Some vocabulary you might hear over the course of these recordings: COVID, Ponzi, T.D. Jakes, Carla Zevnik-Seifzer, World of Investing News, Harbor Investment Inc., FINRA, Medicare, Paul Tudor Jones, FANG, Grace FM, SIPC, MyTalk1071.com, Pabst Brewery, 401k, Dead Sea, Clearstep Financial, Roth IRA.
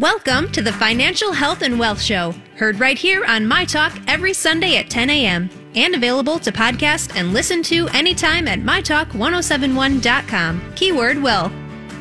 Welcome to the Financial Health and Wealth Show, heard right here on My Talk every Sunday at 10 a.m. and available to podcast and listen to anytime at MyTalk1071.com. Keyword Well.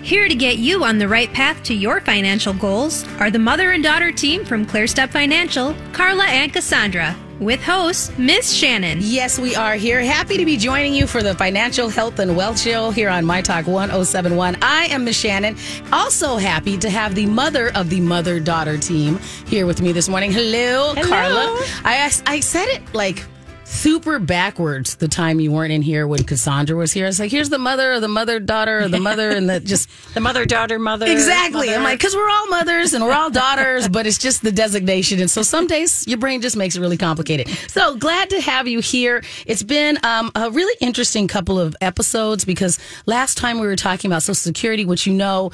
Here to get you on the right path to your financial goals are the mother and daughter team from Clearstep Financial, Carla and Cassandra, with host Miss Shannon. Yes, we are here. Happy to be joining you for the Financial Health and Wealth Show here on My Talk 1071. I am Miss Shannon. Also happy to have the mother of the mother-daughter team here with me this morning. Hello. Carla. I said it like super backwards the time you weren't in here when Cassandra was here. It's like, here's the mother of the mother-daughter of the mother, and the just the mother-daughter mother. Exactly. Mother. I'm like, because we're all mothers and we're all daughters, but it's just the designation. And so some days your brain just makes it really complicated. So glad to have you here. It's been a really interesting couple of episodes because last time we were talking about Social Security, which you know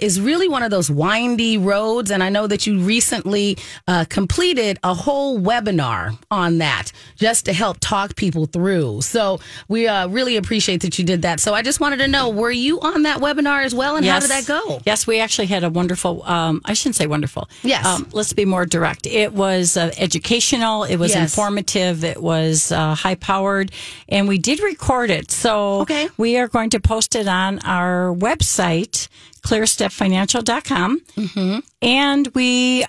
is really one of those windy roads. And I know that you recently completed a whole webinar on that, just to help talk people through. So we really appreciate that you did that. So I just wanted to know, were you on that webinar as well? And yes. How did that go? Yes, we actually had a wonderful, I shouldn't say wonderful. Yes. Let's be more direct. It was educational. It was informative. It was high powered. And we did record it. So we are going to post it on our website, clearstepfinancial.com. Mm-hmm. And we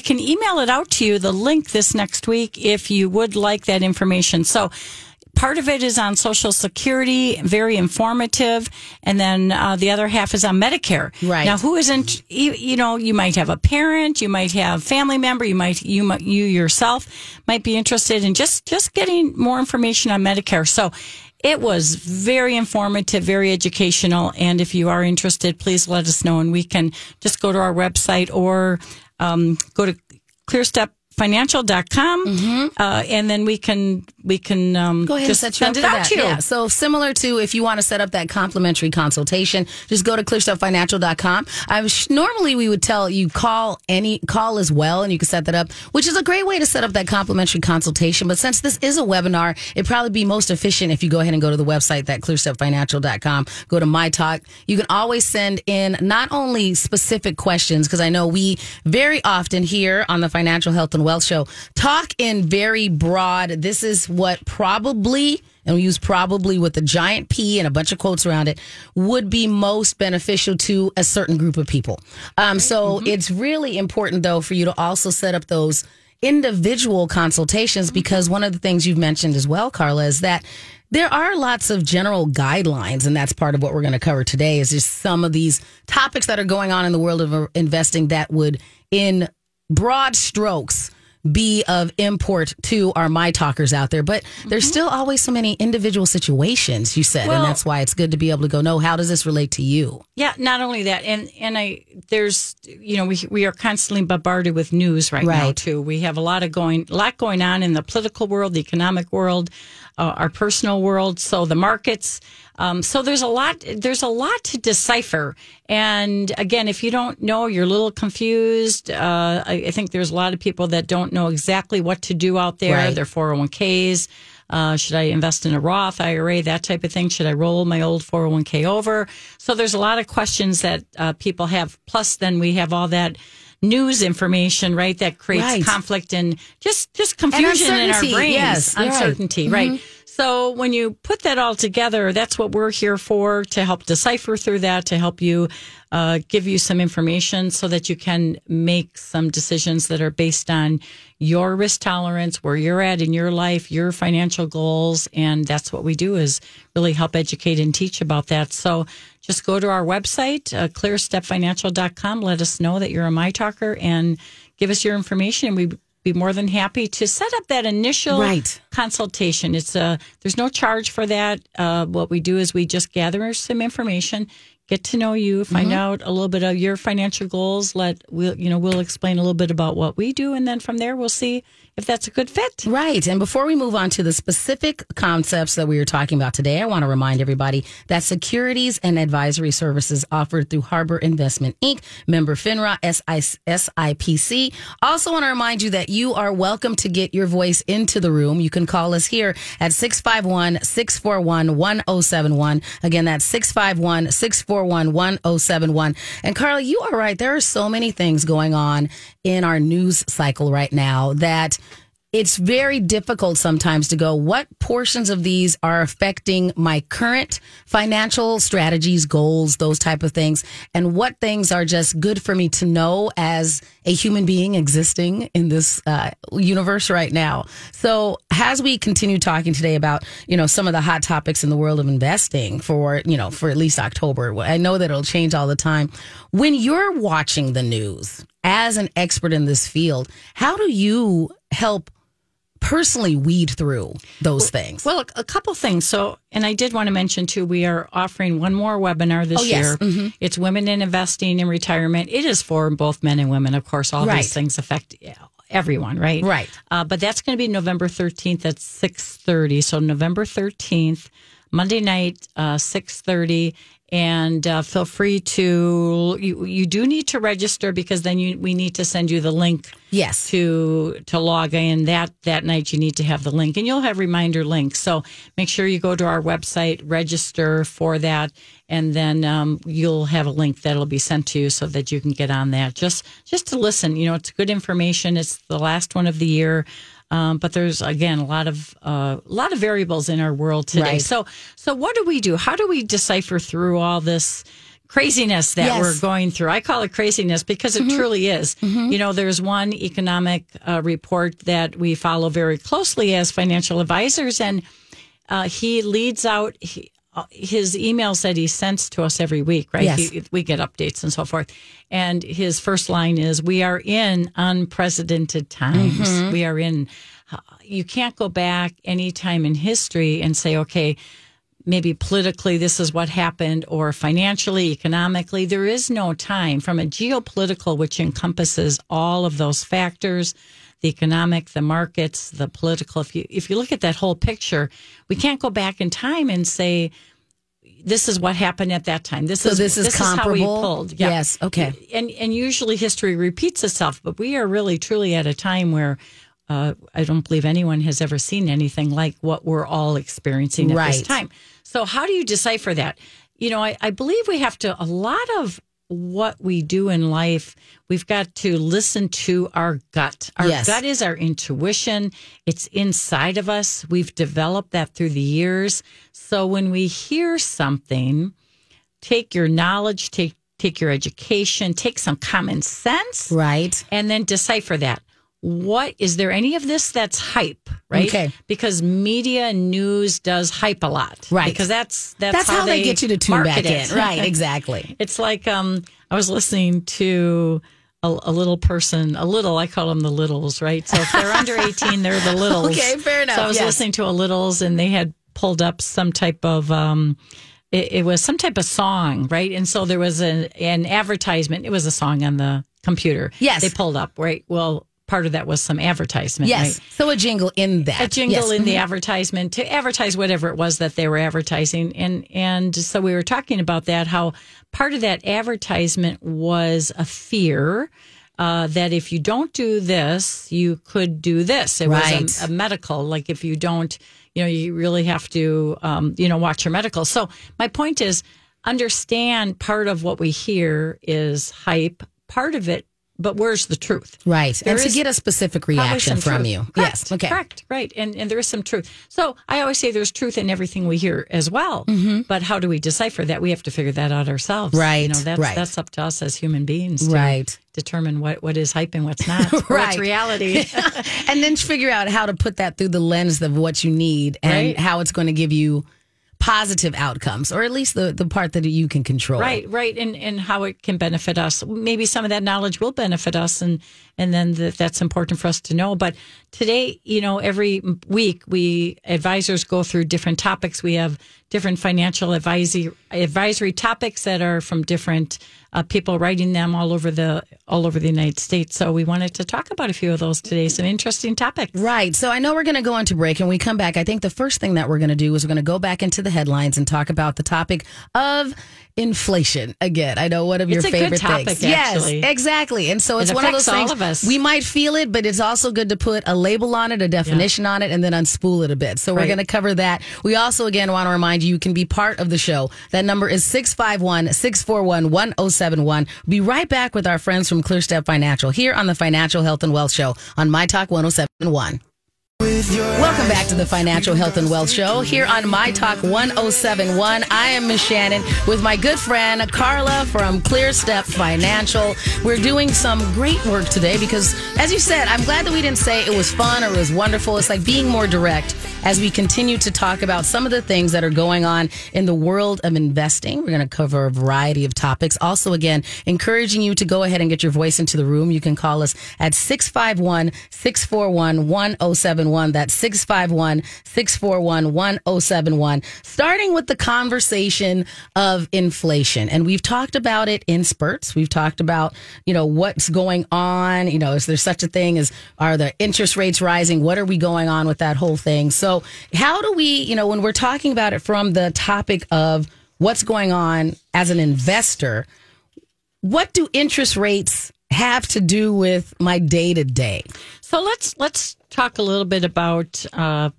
can email it out to you, the link, this next week if you would like that information. So part of it is on Social Security, very informative. And then the other half is on Medicare. Right. Now, who isn't, you might have a parent, you might have family member, you yourself might be interested in just getting more information on Medicare. So it was very informative, very educational, and if you are interested, please let us know, and we can just go to our website or go to clearstepfinancial.com, mm-hmm. And then we can go ahead just and send it out to you. Yeah. So similar to if you want to set up that complimentary consultation, just go to clearstepfinancial.com. Normally we would tell you call as well, and you can set that up, which is a great way to set up that complimentary consultation. But since this is a webinar, it'd probably be most efficient if you go ahead and go to the website, that clearstepfinancial.com, go to My Talk. You can always send in not only specific questions, because I know we very often here on the Financial Health and Wealth Show talk in very broad. This is what probably, and we use probably with a giant P and a bunch of quotes around it, would be most beneficial to a certain group of people. So mm-hmm. It's really important, though, for you to also set up those individual consultations, because one of the things you've mentioned as well, Carla, is that there are lots of general guidelines, and that's part of what we're going to cover today, is just some of these topics that are going on in the world of investing that would, in broad strokes, be of import to our My Talkers out there, but there's mm-hmm. still always so many individual situations, you said, and that's why it's good to be able to go, no, how does this relate to you? Yeah, not only that, and I, there's, we are constantly bombarded with news right now too. We have a lot going on in the political world, the economic world, our personal world, so the markets. So there's a lot to decipher. And again, if you don't know, you're a little confused. I think there's a lot of people that don't know exactly what to do out there. Right. Their 401ks. Should I invest in a Roth IRA, that type of thing? Should I roll my old 401k over? So there's a lot of questions that people have. Plus, then we have all that news information, right? That creates conflict and just confusion and in our brains. Yes, uncertainty, right. Mm-hmm. So when you put that all together, that's what we're here for, to help decipher through that, to help you give you some information so that you can make some decisions that are based on your risk tolerance, where you're at in your life, your financial goals. And that's what we do, is really help educate and teach about that. So just go to our website, clearstepfinancial.com. Let us know that you're a My Talker and give us your information. And we'd be more than happy to set up that initial consultation. There's no charge for that. What we do is we just gather some information, get to know you, find mm-hmm. out a little bit of your financial goals. We'll explain a little bit about what we do, and then from there we'll see if that's a good fit. Right. And before we move on to the specific concepts that we were talking about today, I want to remind everybody that securities and advisory services offered through Harbor Investment Inc., member FINRA, SIPC. Also want to remind you that you are welcome to get your voice into the room. You can call us here at 651-641-1071. Again, that's 651-641-1071. 441-1071. And Carly, you are right. There are so many things going on in our news cycle right now that it's very difficult sometimes to go, what portions of these are affecting my current financial strategies, goals, those type of things, and what things are just good for me to know as a human being existing in this universe right now. So as we continue talking today about, you know, some of the hot topics in the world of investing for, you know, for at least October, I know that it'll change all the time. When you're watching the news as an expert in this field, how do you help personally weed through those things? Well, a couple things. So, and I did want to mention too, we are offering one more webinar this year. Mm-hmm. It's Women in Investing and Retirement. It is for both men and women. Of course, all these things affect everyone, right? Right. But that's going to be November 13th at 6:30. So November 13th, Monday night, 6:30. And feel free to, you do need to register, because then we need to send you the link to log in. That night you need to have the link, and you'll have reminder links. So make sure you go to our website, register for that, and then you'll have a link that'll be sent to you so that you can get on that. Just to listen, you know, it's good information. It's the last one of the year. But there's, again, a lot of variables in our world today. Right. So what do we do? How do we decipher through all this craziness that we're going through? I call it craziness because it truly is. Mm-hmm. You know, there's one economic report that we follow very closely as financial advisors, and he leads out his emails that he sends to us every week, right? Yes. We get updates and so forth. And his first line is, we are in unprecedented times. Mm-hmm. We are in, you can't go back any time in history and say, okay, maybe politically this is what happened, or financially, economically. There is no time from a geopolitical, which encompasses all of those factors, the economic, the markets, the political. If you look at that whole picture, we can't go back in time and say, this is what happened at that time. This is comparable? Is how we pulled. Yeah. Yes, okay. And usually history repeats itself, but we are really, truly at a time where I don't believe anyone has ever seen anything like what we're all experiencing at this time. So how do you decipher that? You know, I believe we have to, a lot of what we do in life, we've got to listen to our gut. Our gut is our intuition. It's inside of us. We've developed that through the years. So when we hear something, take your knowledge, take your education, take some common sense, right, and then decipher that. What is there any of this that's hype, right? Okay. Because media news does hype a lot, right? Because that's how they get you to tune back in, right? Exactly. It's like I was listening to a little person, I call them the littles, right? So if they're under 18, they're the littles. Okay, fair enough. So I was listening to a littles, and they had pulled up some type of it was some type of song, right? And so there was an advertisement. It was a song on the computer. Yes, they pulled up, right? Well, part of that was some advertisement. Yes. Right? So a jingle in that. A jingle in the advertisement to advertise whatever it was that they were advertising. And so we were talking about that, how part of that advertisement was a fear that if you don't do this, you could do this. It was a medical, like if you don't, you know, you really have to, you know, watch your medical. So my point is, understand part of what we hear is hype. Part of it, but where's the truth? Right. There and to get a specific reaction from truth. You. Correct. Yes. Okay. Correct. Right. And there is some truth. So I always say there's truth in everything we hear as well. Mm-hmm. But how do we decipher that? We have to figure that out ourselves. Right. You know, that's up to us as human beings to determine what is hype and what's not. What's reality. And then figure out how to put that through the lens of what you need and how it's going to give you positive outcomes, or at least the part that you can control. Right. And how it can benefit us. Maybe some of that knowledge will benefit us, and then that's important for us to know. But today, you know, every week we advisors go through different topics. We have different financial advisory topics that are from different people writing them all over the United States. So we wanted to talk about a few of those today. Some interesting topics. Right. So I know we're going to go into break, and we come back. I think the first thing that we're going to do is we're going to go back into the headlines and talk about the topic of inflation again. I know one of your favorite things. Actually. Yes, exactly. And so it's one of those things. Of us. We might feel it, but it's also good to put a label on it, a definition on it, and then unspool it a bit. So we're going to cover that. We also, again, want to remind you, you can be part of the show. That number is 651-641-1071. We'll be right back with our friends from Clearstep Financial here on the Financial Health and Wealth Show on My Talk 1071. Welcome back to the Financial Health and Wealth Show here on My Talk 1071. I am Miss Shannon with my good friend Carla from Clearstep Financial. We're doing some great work today because, as you said, I'm glad that we didn't say it was fun or it was wonderful. It's like being more direct as we continue to talk about some of the things that are going on in the world of investing. We're going to cover a variety of topics. Also, again, encouraging you to go ahead and get your voice into the room. You can call us at 651-641-1071. That's 651-641-1071. Starting with the conversation of inflation. And we've talked about it in spurts. We've talked about, what's going on. Is there such a thing as, are the interest rates rising? What are we going on with that whole thing? So how do we, when we're talking about it from the topic of what's going on as an investor, what do interest rates have to do with my day to day? So let's talk a little bit about So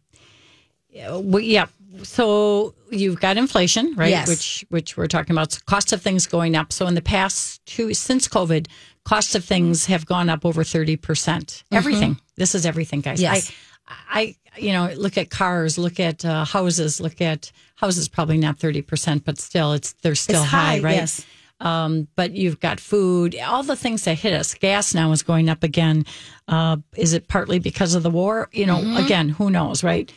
you've got inflation, right? Yes. Which we're talking about. So cost of things going up. So in the past since COVID, cost of things have gone up over 30%. Mm-hmm. Everything. This is everything, guys. Yes. I look at cars, look at houses, probably not 30%, but still it's high, right? Yes. But you've got food, all the things that hit us. Gas now is going up again. Is it partly because of the war? Mm-hmm. Again, who knows, right?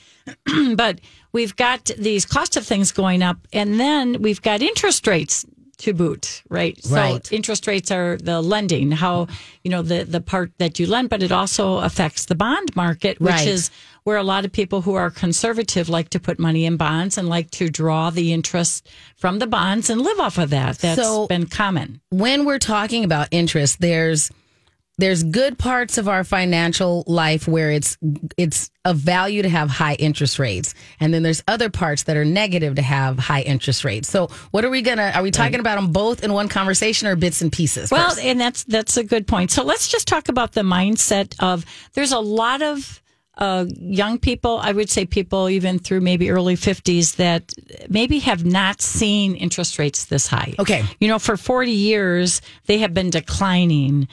But we've got these cost of things going up, and then we've got interest rates to boot, right? Right. So interest rates are the lending, how, the part that you lend, but it also affects the bond market, which is where a lot of people who are conservative like to put money in bonds and like to draw the interest from the bonds and live off of that. That's been common. When we're talking about interest, there's good parts of our financial life where it's of value to have high interest rates. And then there's other parts that are negative to have high interest rates. So what are we talking about them both in one conversation or bits and pieces? Well, first? And that's a good point. So let's just talk about the mindset of, there's a lot of young people, I would say people even through maybe early 50s, that maybe have not seen interest rates this high. Okay. For 40 years, they have been declining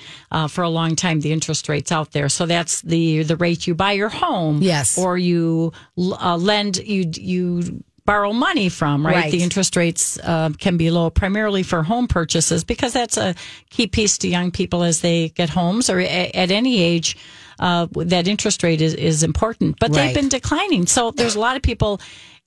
for a long time, the interest rates out there. So that's the rate you buy your home. Yes. Or you lend, you borrow money from, right? The interest rates can be low, primarily for home purchases, because that's a key piece to young people as they get homes or at any age. That interest rate is important, but they've been declining. So there's a lot of people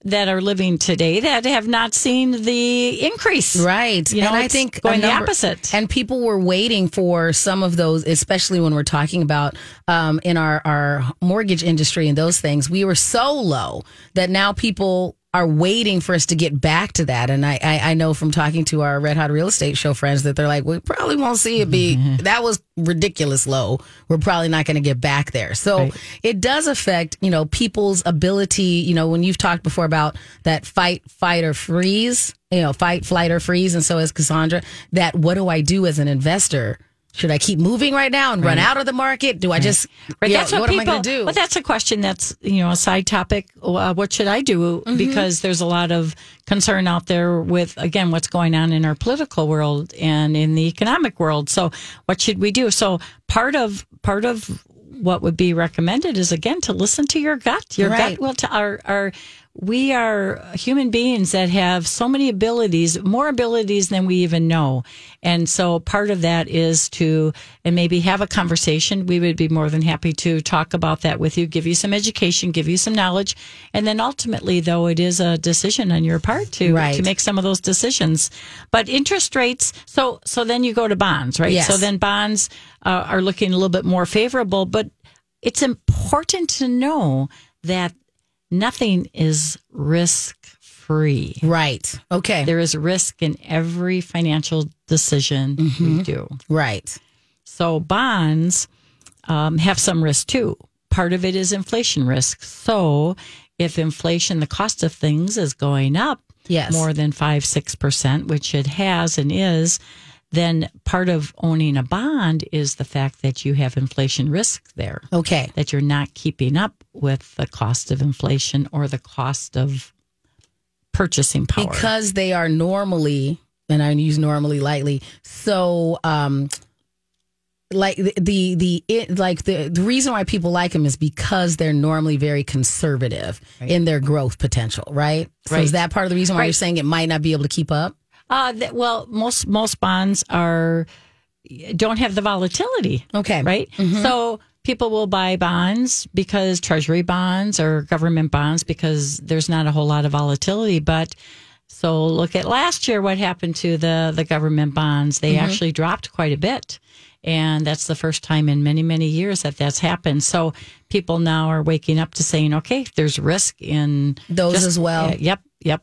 that are living today that have not seen the increase. Right. And I think going the opposite. And people were waiting for some of those, especially when we're talking about in our mortgage industry and those things. We were so low that now people are waiting for us to get back to that. And I know from talking to our Red Hot Real Estate Show friends that they're like, we probably won't see it be, that was ridiculous low. We're probably not going to get back there. So it does affect, people's ability, when you've talked before about that fight, flight, or freeze. And so as Cassandra, that what do I do as an investor? Should I keep moving right now and run out of the market? Do I just, what am I going to do? Well, that's a question that's, a side topic. What should I do? Mm-hmm. Because there's a lot of concern out there with, again, what's going on in our political world and in the economic world. So what should we do? So part of what would be recommended is, again, to listen to your gut. Your gut will we are human beings that have so many abilities, more abilities than we even know. And so part of that is to, and maybe have a conversation. We would be more than happy to talk about that with you, give you some education, give you some knowledge. And then ultimately, though, it is a decision on your part to make some of those decisions. But interest rates, so then you go to bonds, right? Yes. So then bonds are looking a little bit more favorable. But it's important to know that nothing is risk free. Right. Okay. There is risk in every financial decision we do. Right. So bonds have some risk too. Part of it is inflation risk. So if inflation, the cost of things is going up more than 5, 6%, which it has and is, then part of owning a bond is the fact that you have inflation risk there. Okay. That you're not keeping up with the cost of inflation or the cost of purchasing power. Because they are normally, and I use normally lightly, so the reason why people like them is because they're normally very conservative in their growth potential, right? So is that part of the reason why you're saying it might not be able to keep up? Well, most bonds don't have the volatility. Okay. Right? Mm-hmm. So people will buy bonds because treasury bonds or government bonds because there's not a whole lot of volatility. But so look at last year, what happened to the government bonds. They actually dropped quite a bit. And that's the first time in many, many years that that's happened. So people now are waking up to saying, okay, there's risk in those as well. Yep.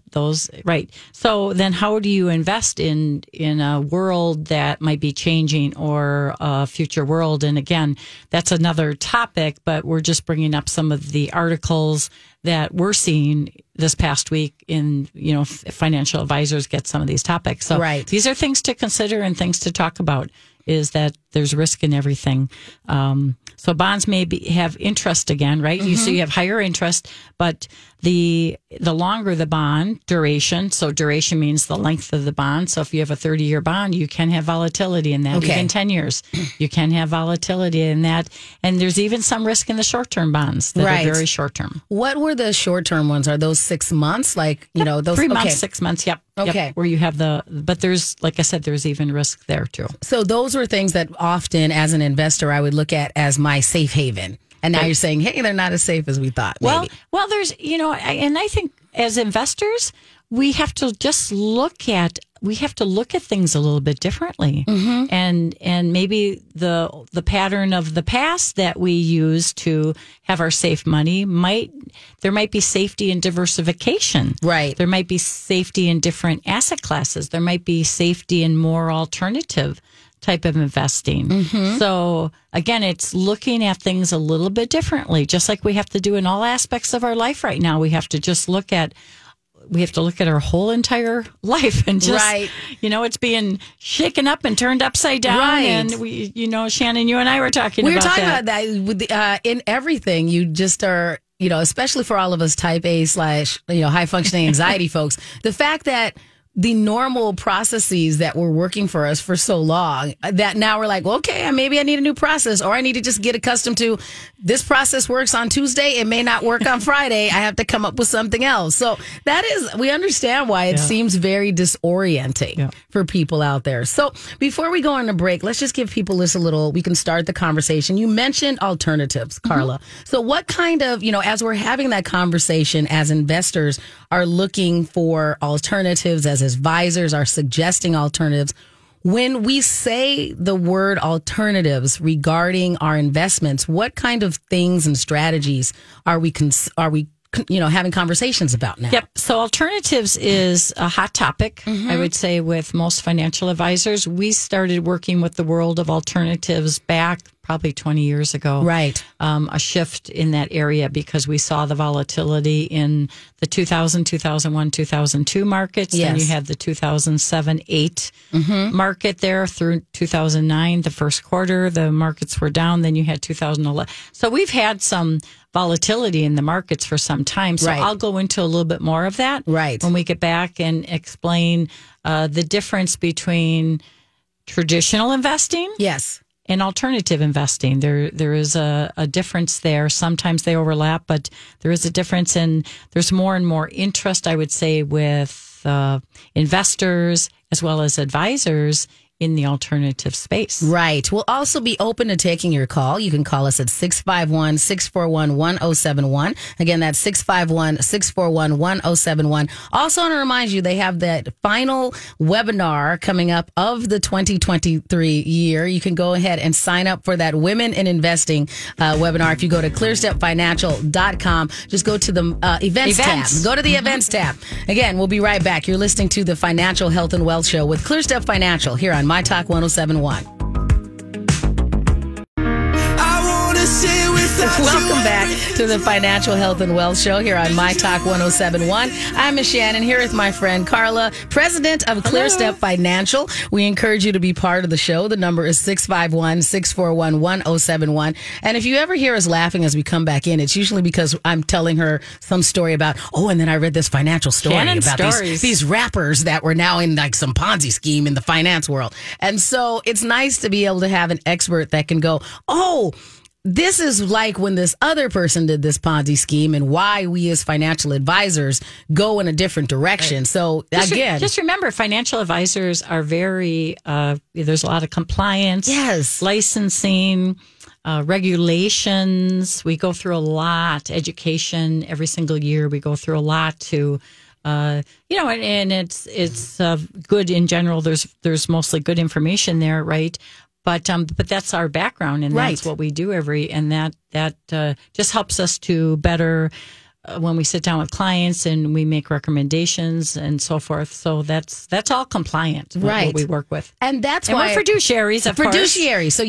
Those. Right. So then how do you invest in a world that might be changing or a future world? And again, that's another topic, but we're just bringing up some of the articles that we're seeing this past week in, financial advisors get some of these topics. So these are things to consider and things to talk about is that there's risk in everything. So bonds have interest again, right? Mm-hmm. So you have higher interest, but the longer the bond duration, so duration means the length of the bond. So if you have a 30-year bond, you can have volatility in that. Okay. Even 10 years, you can have volatility in that. And there's even some risk in the short-term bonds that are very short-term. What were the short-term ones? Are those 6 months? Like, those 3 months, 6 months. Where you have but there's, like I said, there's even risk there too. So those were things that often as an investor, I would look at as my safe haven. And now you're saying, hey, they're not as safe as we thought. Well, there's, and I think as investors, we have to just look at things a little bit differently. Mm-hmm. And maybe the pattern of the past that we use to have our safe money there might be safety in diversification. Right. There might be safety in different asset classes. There might be safety in more alternative type of investing. Mm-hmm. So again, it's looking at things a little bit differently, just like we have to do in all aspects of our life right now. We have to look at our whole entire life and just, it's being shaken up and turned upside down. Right. And we, Shannon, you and I were talking about that. We were talking about that in everything. You just are, especially for all of us type A / high functioning anxiety folks, the fact that the normal processes that were working for us for so long that now we're like, well, okay, maybe I need a new process, or I need to just get accustomed to this process works on Tuesday. It may not work on Friday. I have to come up with something else. So we understand why it seems very disorienting for people out there. So before we go on a break, let's just give people this we can start the conversation. You mentioned alternatives, Carla. Mm-hmm. So what kind of, as we're having that conversation as investors are looking for alternatives, as advisors are suggesting alternatives. When we say the word alternatives regarding our investments, what kind of things and strategies are we having conversations about now? Yep. So alternatives is a hot topic, I would say, with most financial advisors. We started working with the world of alternatives back probably 20 years ago. Right. A shift in that area because we saw the volatility in the 2000, 2001, 2002 markets. Yes. Then you had the 2007-08 market there through 2009, the first quarter. The markets were down. Then you had 2011. So we've had some volatility in the markets for some time. So I'll go into a little bit more of that when we get back and explain the difference between traditional investing. Yes. In alternative investing, there is a difference there. Sometimes they overlap, but there is a difference, and there's more and more interest, I would say, with investors as well as advisors in the alternative space. Right. We'll also be open to taking your call. You can call us at 651-641-1071. Again, that's 651-641-1071. Also, I want to remind you, they have that final webinar coming up of the 2023 year. You can go ahead and sign up for that Women in Investing webinar. If you go to clearstepfinancial.com, just go to the events tab. Go to the events tab. Again, we'll be right back. You're listening to the Financial Health and Wealth Show with Clearstep Financial here on My Talk 1071. Welcome back to the Financial Health and Wealth Show here on My Talk 1071. I'm Ms. Shannon here with my friend Carla, president of Clearstep Financial. We encourage you to be part of the show. The number is 651-641-1071. And if you ever hear us laughing as we come back in, it's usually because I'm telling her some story about, oh, and then I read this financial story about these rappers that were now in like some Ponzi scheme in the finance world. And so it's nice to be able to have an expert that can go, oh, this is like when this other person did this Ponzi scheme and why we as financial advisors go in a different direction. Right. So again, just remember, financial advisors are very, there's a lot of compliance, licensing, regulations. We go through a lot, education every single year. We go through a lot to, and it's good in general. There's mostly good information there, right? But that's our background, and that's what we do and that just helps us to better when we sit down with clients and we make recommendations and so forth. So that's all compliant, what we work with, and that's why we're fiduciaries, of course. So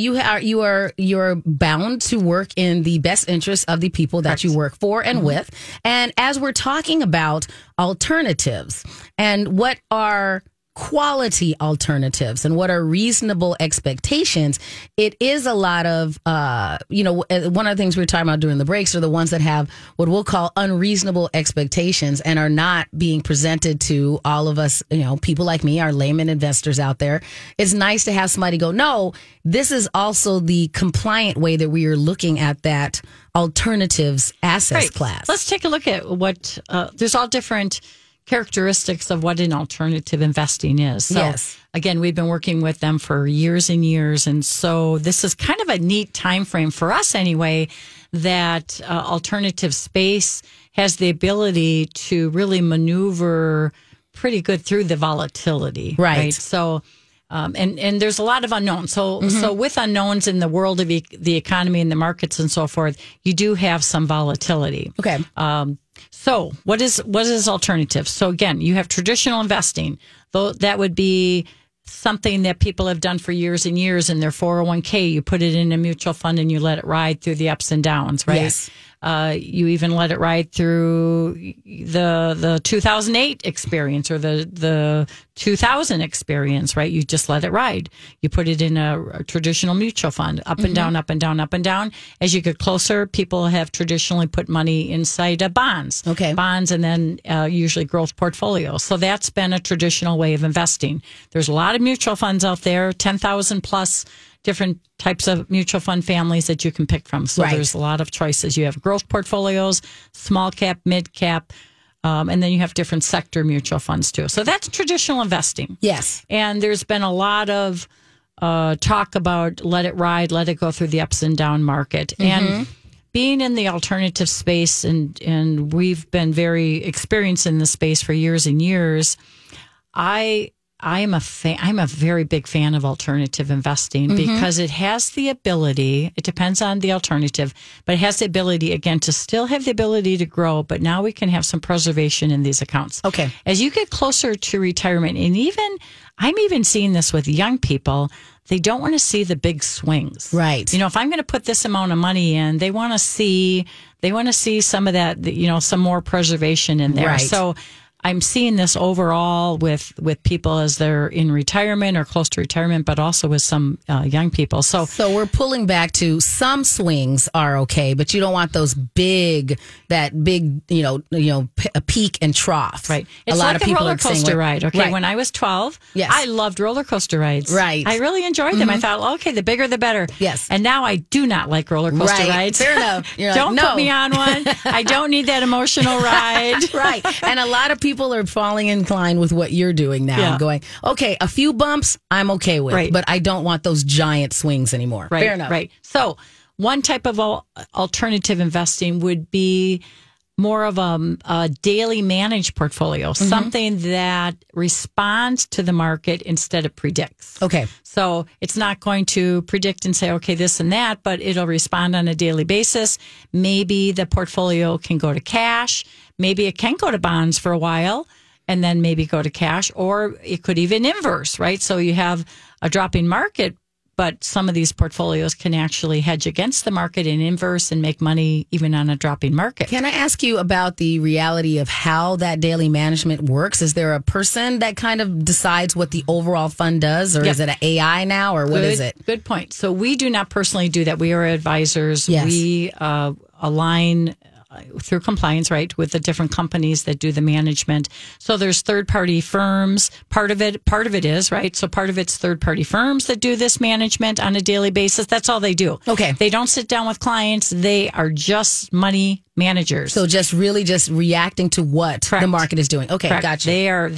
you're bound to work in the best interest of the people that you work for and with. And as we're talking about alternatives and what are quality alternatives and what are reasonable expectations, it is a lot of, one of the things we were talking about during the breaks are the ones that have what we'll call unreasonable expectations and are not being presented to all of us, people like me, our layman investors out there. It's nice to have somebody go, no, this is also the compliant way that we are looking at that alternatives asset class. Let's take a look at what, there's all different characteristics of what an alternative investing is. So, again, we've been working with them for years and years, and so this is kind of a neat time frame for us anyway, that alternative space has the ability to really maneuver pretty good through the volatility. Right? So, and there's a lot of unknowns. So, so with unknowns in the world of the economy and the markets and so forth, you do have some volatility. Okay. So what is alternative? So again, you have traditional investing, though that would be something that people have done for years and years in their 401k. You put it in a mutual fund and you let it ride through the ups and downs, right? Yes. You even let it ride through the 2008 experience or the 2000 experience, right? You just let it ride. You put it in a traditional mutual fund, up and down, up and down, up and down. As you get closer, people have traditionally put money inside of bonds. Okay. Bonds and then usually growth portfolios. So that's been a traditional way of investing. There's a lot of mutual funds out there, 10,000 plus different types of mutual fund families that you can pick from. So there's a lot of choices. You have growth portfolios, small cap, mid cap, and then you have different sector mutual funds too. So that's traditional investing. Yes. And there's been a lot of talk about let it ride, let it go through the ups and down market. And being in the alternative space, and we've been very experienced in this space for years and years, I'm a very big fan of alternative investing because it has the ability, it depends on the alternative, but it has the ability, again, to still have the ability to grow, but now we can have some preservation in these accounts. Okay. As you get closer to retirement, and I'm even seeing this with young people, they don't want to see the big swings. Right. If I'm going to put this amount of money in, they want to see some of that, some more preservation in there. Right. So I'm seeing this overall with people as they're in retirement or close to retirement, but also with some young people. So we're pulling back to some swings are okay, but you don't want those big a peak and trough. Right. It's a lot of people are saying roller coaster ride. Okay. Right. When I was 12, I loved roller coaster rides. Right. I really enjoyed them. I thought, okay, the bigger the better. Yes. And now I do not like roller coaster rides. Fair enough. Don't put me on one. I don't need that emotional ride. Right. And a lot of people people are falling in line with what you're doing now and going, okay, a few bumps I'm okay with, but I don't want those giant swings anymore. Fair enough. Right. So one type of alternative investing would be more of a daily managed portfolio, something that responds to the market instead of predicts. Okay. So it's not going to predict and say, okay, this and that, but it'll respond on a daily basis. Maybe the portfolio can go to cash. Maybe it can go to bonds for a while and then maybe go to cash, or it could even inverse, right? So you have a dropping market, but some of these portfolios can actually hedge against the market and inverse and make money even on a dropping market. Can I ask you about the reality of how that daily management works? Is there a person that kind of decides what the overall fund does, or is it an AI now, or what is it? Good point. So we do not personally do that. We are advisors. Yes. We align through compliance, right, with the different companies that do the management. So there's third-party firms. Part of it is, right? So part of it's third-party firms that do this management on a daily basis. That's all they do. Okay. They don't sit down with clients. They are just money managers. So just reacting to what the market is doing. Okay, gotcha. They are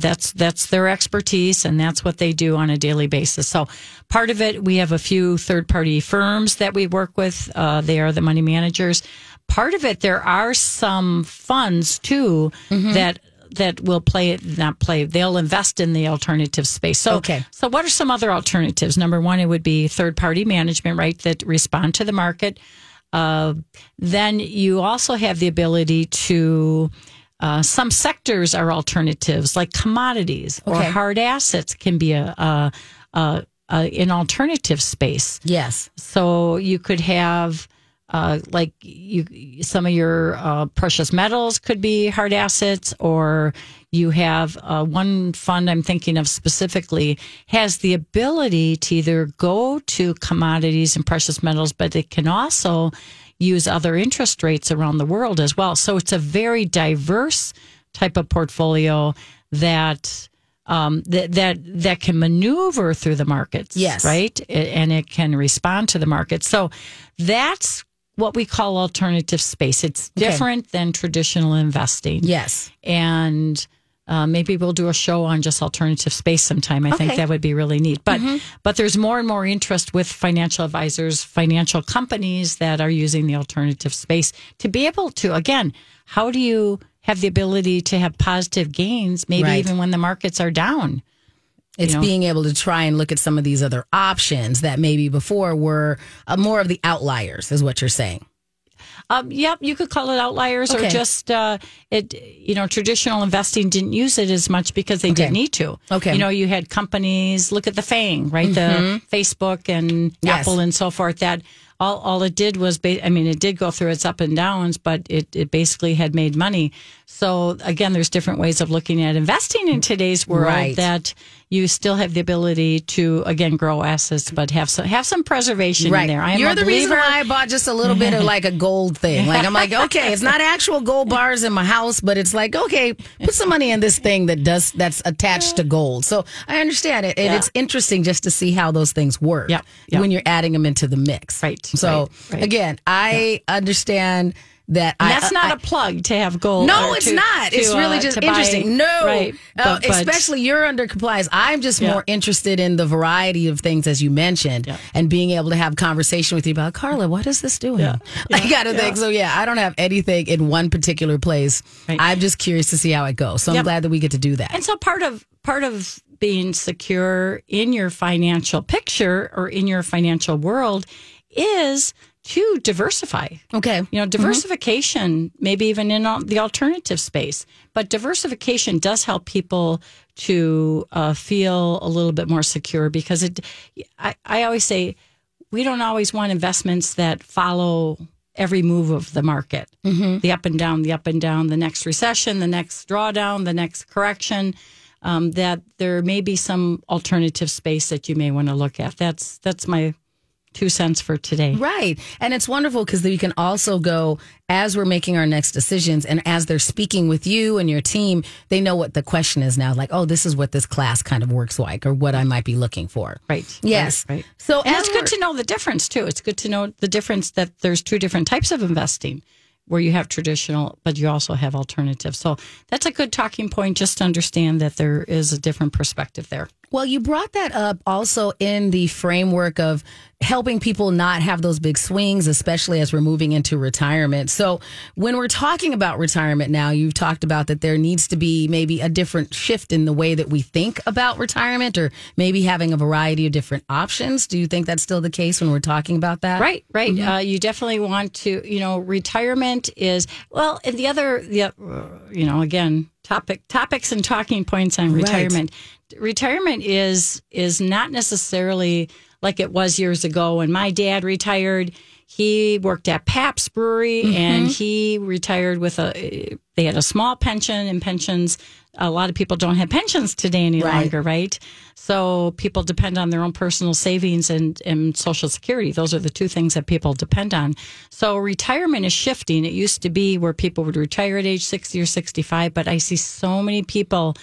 that's their expertise, and that's what they do on a daily basis. So part of it, we have a few third-party firms that we work with. They are the money managers. Part of it, there are some funds too that will they'll invest in the alternative space. So, so what are some other alternatives? Number one, it would be third-party management, right, that respond to the market. Then you also have the ability to, some sectors are alternatives, like commodities or hard assets can be an alternative space. Yes. So you could have, some of your precious metals could be hard assets, or you have one fund I'm thinking of specifically has the ability to either go to commodities and precious metals, but it can also use other interest rates around the world as well. So it's a very diverse type of portfolio that that can maneuver through the markets, right? And it can respond to the market. So that's what we call alternative space. It's different than traditional investing. Yes. And maybe we'll do a show on just alternative space sometime. I think that would be really neat. But but there's more and more interest with financial advisors, financial companies that are using the alternative space to be able to, again, how do you have the ability to have positive gains, maybe even when the markets are down? It's being able to try and look at some of these other options that maybe before were more of the outliers, is what you're saying. Yep, you could call it outliers, or just traditional investing didn't use it as much because they didn't need to. Okay, you had companies, look at the FANG, right? The Facebook and Apple and so forth. That all it did was, it did go through its up and downs, but it basically had made money. So again, there's different ways of looking at investing in today's world that you still have the ability to, again, grow assets, but have some preservation in there. You're the reason why I bought just a little bit of like a gold thing. Like I'm like, okay, it's not actual gold bars in my house, but it's like, okay, put some money in this thing that's attached to gold. So I understand it. And it's interesting just to see how those things work when you're adding them into the mix. Right. So again, I understand that. And that's not a plug to have gold. No, it's not. It's really just interesting. No, especially you're under compliance. I'm just more interested in the variety of things, as you mentioned, and being able to have conversation with you about, Carla, what is this doing? I got to think. So, I don't have anything in one particular place. Right. I'm just curious to see how it goes. So I'm glad that we get to do that. And so part of being secure in your financial picture or in your financial world is to diversify. Okay. Diversification, maybe even in the alternative space, but diversification does help people to feel a little bit more secure, because I always say we don't always want investments that follow every move of the market, the up and down, the next recession, the next drawdown, the next correction. That there may be some alternative space that you may want to look at. That's my 2 cents for today. Right. And it's wonderful because you can also go, as we're making our next decisions and as they're speaking with you and your team, they know what the question is now. Like, oh, this is what this class kind of works like, or what I might be looking for. Right. Yes. Right. So, and it's good to know the difference too. It's good to know the difference that there's two different types of investing. where you have traditional, but you also have alternatives. So that's a good talking point, just to understand that there is a different perspective there. Well, you brought that up also in the framework of helping people not have those big swings, especially as we're moving into retirement. So when we're talking about retirement now, you've talked about that there needs to be maybe a different shift in the way that we think about retirement, or maybe having a variety of different options. Do you think that's still the case when we're talking about that? Right. Mm-hmm. You definitely want to, retirement is, well, and the other, topics and talking points on retirement. Right. Retirement is not necessarily like it was years ago. When my dad retired, he worked at Pabst Brewery, mm-hmm. and he retired they had a small pension, and pensions, a lot of people don't have pensions today any longer, right? So people depend on their own personal savings and Social Security. Those are the two things that people depend on. So retirement is shifting. It used to be where people would retire at age 60 or 65, but I see so many people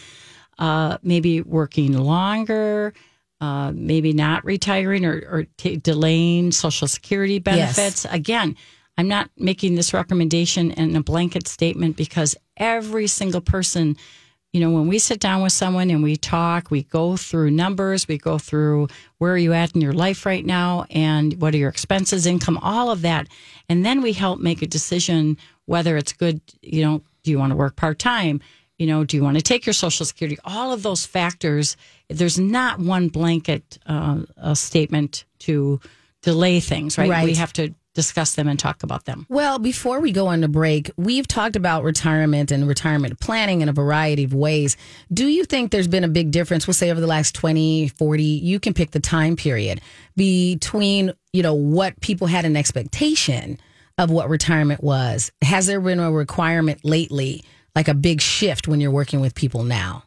maybe working longer, maybe not retiring or delaying Social Security benefits. Yes. Again, I'm not making this recommendation in a blanket statement, because every single person, when we sit down with someone and we talk, we go through numbers, we go through where are you at in your life right now, and what are your expenses, income, all of that. And then we help make a decision whether it's good, do you want to work part-time? Do you want to take your Social Security? All of those factors. There's not one blanket statement to delay things, right? We have to discuss them and talk about them. Well, before we go on the break, we've talked about retirement and retirement planning in a variety of ways. Do you think there's been a big difference, we'll say over the last 20, 40, you can pick the time period, between, what people had an expectation of what retirement was? Has there been a requirement lately, like a big shift when you're working with people now?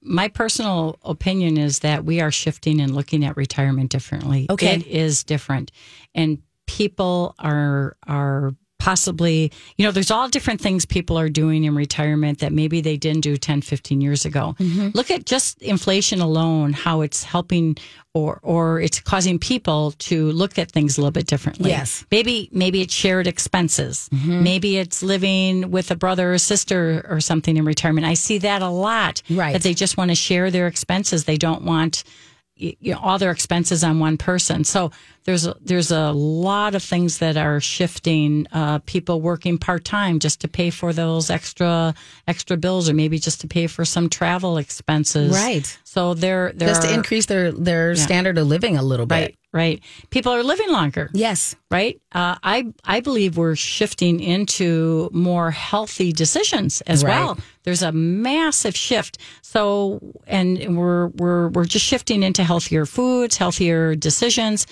My personal opinion is that we are shifting and looking at retirement differently. Okay. It is different. And people are possibly, there's all different things people are doing in retirement that maybe they didn't do 10, 15 years ago. Mm-hmm. Look at just inflation alone, how it's helping or it's causing people to look at things a little bit differently. Yes. Maybe it's shared expenses. Mm-hmm. Maybe it's living with a brother or sister or something in retirement. I see that a lot, that they just want to share their expenses. They don't want all their expenses on one person. So there's a lot of things that are shifting. People working part time just to pay for those extra bills, or maybe just to pay for some travel expenses. Right. So they're just to increase their standard of living a little bit. Right. People are living longer. Yes. Right. I believe we're shifting into more healthy decisions as well. There's a massive shift. So, and we're just shifting into healthier foods, healthier decisions.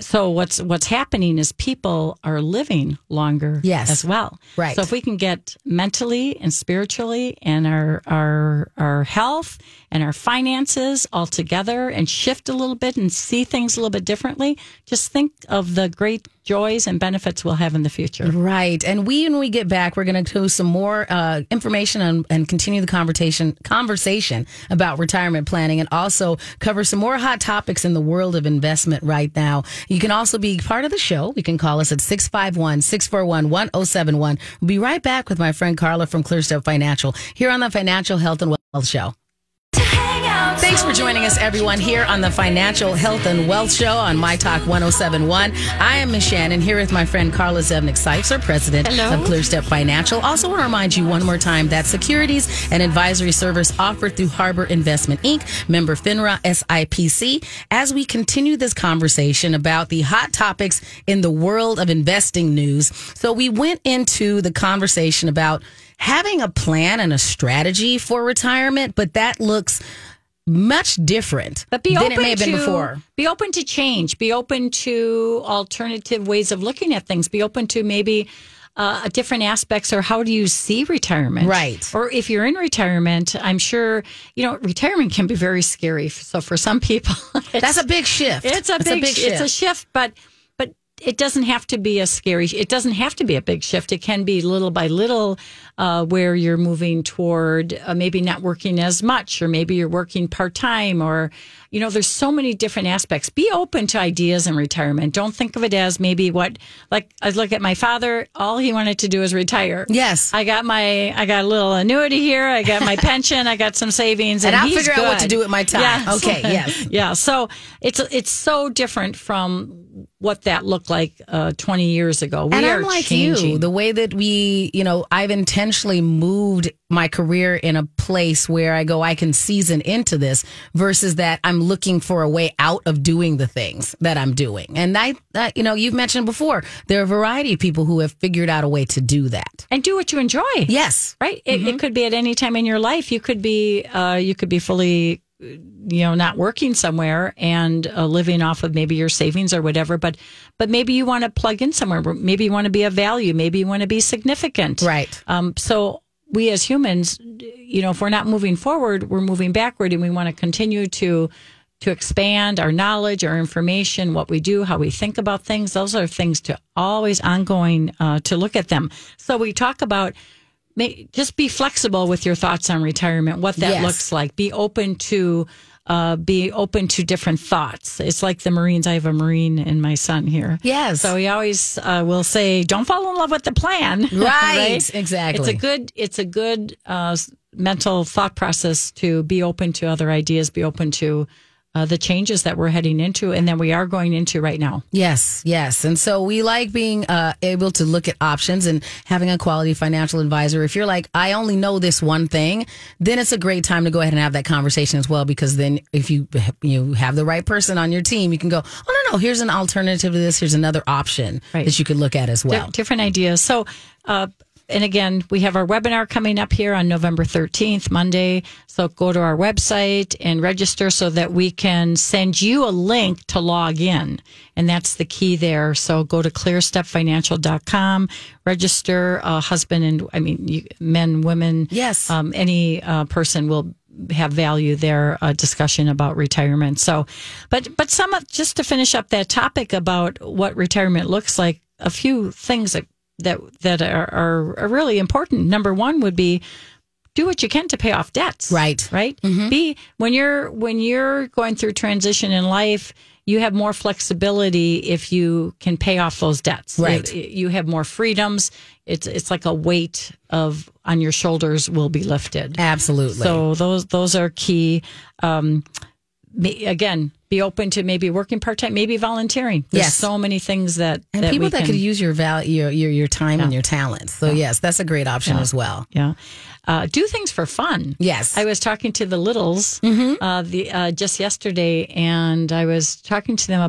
So what's happening is people are living longer as well. Right. So if we can get mentally and spiritually and our health and our finances all together and shift a little bit and see things a little bit differently, just think of the great joys and benefits we'll have in the future. Right. And when we get back, we're going to do some more information and continue the conversation about retirement planning, and also cover some more hot topics in the world of investment right now. You can also be part of the show. You can call us at 651-641-1071. We'll be right back with my friend Carla from Clearstep Financial here on the Financial Health and Wealth Show. Thanks for joining us, everyone, here on the Financial Health and Wealth Show on My Talk 1071. I am Ms. Shannon, here with my friend Carla Zevnik-Seifzer, president of Clearstep Financial. Also want to remind you one more time that securities and advisory service offered through Harbor Investment Inc., member FINRA, SIPC. As we continue this conversation about the hot topics in the world of investing news, so we went into the conversation about having a plan and a strategy for retirement, but that looks much different than it may have been before. Be open to change. Be open to alternative ways of looking at things. Be open to maybe different aspects, or how do you see retirement? Right. Or if you're in retirement, I'm sure, retirement can be very scary. So for some people, that's a big shift. It's a big shift. It's a shift, but it doesn't have to be it doesn't have to be a big shift. It can be little by little, where you're moving toward maybe not working as much, or maybe you're working part-time, or You know, there's so many different aspects. Be open to ideas in retirement. Don't think of it as maybe what, like, I look at my father, all he wanted to do is retire. Yes. I got a little annuity here. I got my pension. I got some savings. And I'll figure out what to do with my time. Yes. Okay. Yes. Yeah. So it's so different from what that looked like 20 years ago. We are like changing. You, the way that we, you know, I've intentionally moved my career in a place where I go, I can season into this versus that I'm looking for a way out of doing the things that I'm doing. And I you know, you've mentioned before, there are a variety of people who have figured out a way to do that. And do what you enjoy. Yes. Right? Mm-hmm. It could be at any time in your life. You could be fully, you know, not working somewhere and living off of maybe your savings or whatever, but maybe you want to plug in somewhere. Maybe you want to be of value. Maybe you want to be significant. Right. So we as humans, you know, if we're not moving forward, we're moving backward, and we want to continue to expand our knowledge, our information, what we do, how we think about things. Those are things to always ongoing to look at them. So we talk about just be flexible with your thoughts on retirement, what that looks like. Be open to different thoughts. It's like the Marines. I have a Marine in my son here. Yes. So he always will say, don't fall in love with the plan. Right. Right? Exactly. It's a good mental thought process to be open to other ideas, be open to the changes that we're heading into and that we are going into right now. Yes, yes. And so we like being able to look at options and having a quality financial advisor. If you're like, I only know this one thing, then it's a great time to go ahead and have that conversation as well, because then if you have the right person on your team, you can go, oh, no, here's an alternative to this. Here's another option that you could look at as well. Different ideas. So, and again, we have our webinar coming up here on November 13th, Monday. So go to our website and register so that we can send you a link to log in. And that's the key there. So go to clearstepfinancial.com, register, husband and, I mean, men, women. Yes. Any person will have value there, discussion about retirement. So, but just to finish up that topic about what retirement looks like, a few things that are really important. Number one would be do what you can to pay off debts. Right. Right. Mm-hmm. When you're going through transition in life, you have more flexibility if you can pay off those debts. Right. You have more freedoms. It's like a weight on your shoulders will be lifted. Absolutely. So those are key. Again, be open to maybe working part-time, maybe volunteering. There's so many things that people that could use your time and your talents. So yes, that's a great option as well. Yeah. Do things for fun. Yes. I was talking to the littles just yesterday, and I was talking to them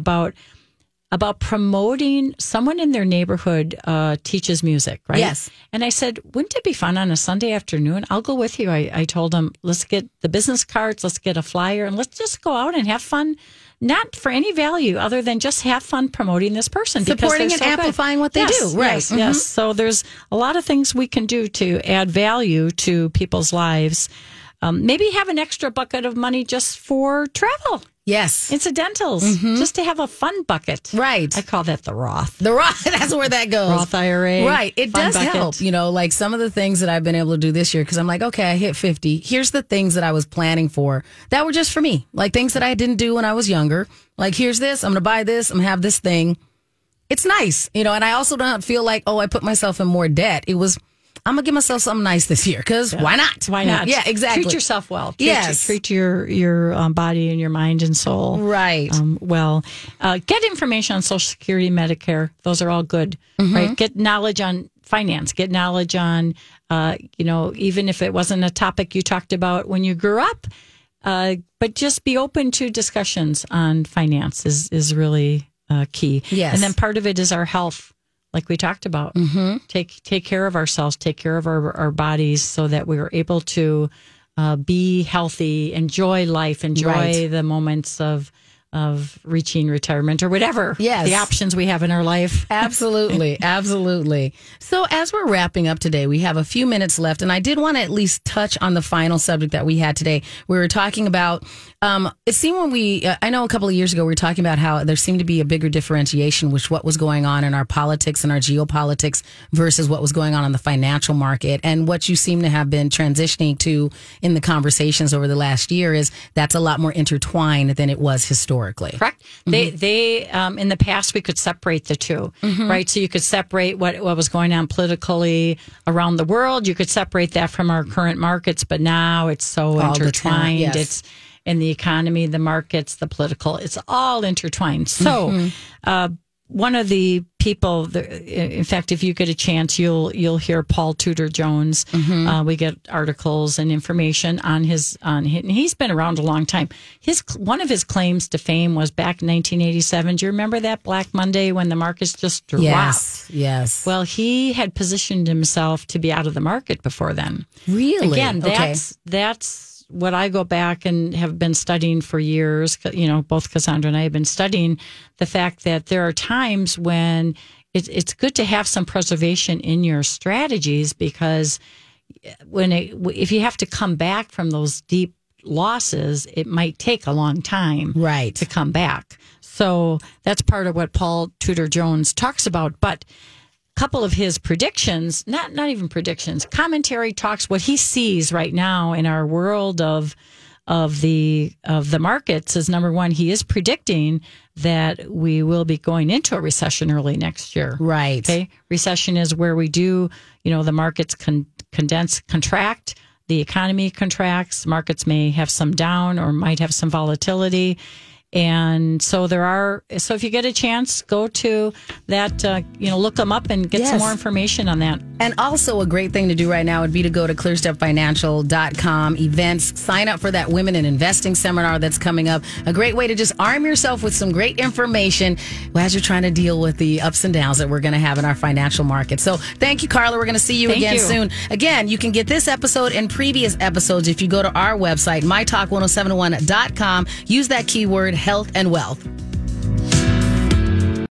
about promoting someone in their neighborhood teaches music, right? Yes. And I said, wouldn't it be fun on a Sunday afternoon? I'll go with you. I told them, let's get the business cards, let's get a flyer, and let's just go out and have fun. Not for any value other than just have fun promoting this person. Supporting and amplifying what they do. Right. Yes, mm-hmm. Yes. So there's a lot of things we can do to add value to people's lives. Maybe have an extra bucket of money just for travel. Yes. Incidentals. Mm-hmm. Just to have a fun bucket. Right. I call that the Roth. The Roth. That's where that goes. Roth IRA. Right. It does help. You know, like some of the things that I've been able to do this year, because I'm like, okay, I hit 50. Here's the things that I was planning for that were just for me. Like things that I didn't do when I was younger. Like, here's this. I'm going to buy this. I'm going to have this thing. It's nice. You know, and I also don't feel like, oh, I put myself in more debt. It was, I'm going to give myself something nice this year because why not? Why not? Yeah, exactly. Treat yourself well. Treat your body and your mind and soul. Right. Get information on Social Security, Medicare. Those are all good, right? Get knowledge on finance. Get knowledge on, you know, even if it wasn't a topic you talked about when you grew up, but just be open to discussions on finance is really key. Yes. And then part of it is our health. Like we talked about, take care of ourselves, take care of our bodies so that we are able to be healthy, enjoy life, enjoy the moments of of reaching retirement or whatever. Yes. The options we have in our life. Absolutely. Absolutely. So as we're wrapping up today, we have a few minutes left, and I did want to at least touch on the final subject that we had today. We were talking about, it seemed when I know a couple of years ago, we were talking about how there seemed to be a bigger differentiation with what was going on in our politics and our geopolitics versus what was going on in the financial market. And what you seem to have been transitioning to in the conversations over the last year is that's a lot more intertwined than it was historically. Correct. Mm-hmm. They in the past, we could separate the two, mm-hmm. right? So you could separate what was going on politically around the world. You could separate that from our current markets, but now it's so all intertwined. Yes. It's in the economy, the markets, the political. It's all intertwined. So mm-hmm. One of the people, in fact, if you get a chance, you'll hear Paul Tudor Jones. Mm-hmm. We get articles and information on his, and he's been around a long time. One of his claims to fame was back in 1987. Do you remember that Black Monday when the markets just dropped? Yes. Well, he had positioned himself to be out of the market before then. Really? Again, that's what I go back and have been studying for years. You know, both Cassandra and I have been studying the fact that there are times when it's good to have some preservation in your strategies, because if you have to come back from those deep losses, it might take a long time to come back. So that's part of what Paul Tudor Jones talks about. But couple of his predictions, not even predictions, commentary talks what he sees right now in our world of the markets is, number one, he is predicting that we will be going into a recession early next year. Right. Okay. Recession is where we do, the markets contract, the economy contracts, markets may have some down or might have some volatility. And so so if you get a chance, go to that, look them up and get some more information on that. And also a great thing to do right now would be to go to clearstepfinancial.com events, sign up for that Women in Investing seminar that's coming up. A great way to just arm yourself with some great information as you're trying to deal with the ups and downs that we're going to have in our financial market. So thank you, Carla. We're going to see you soon. Again, you can get this episode and previous episodes if you go to our website, mytalk1071.com. Use that keyword, health and wealth.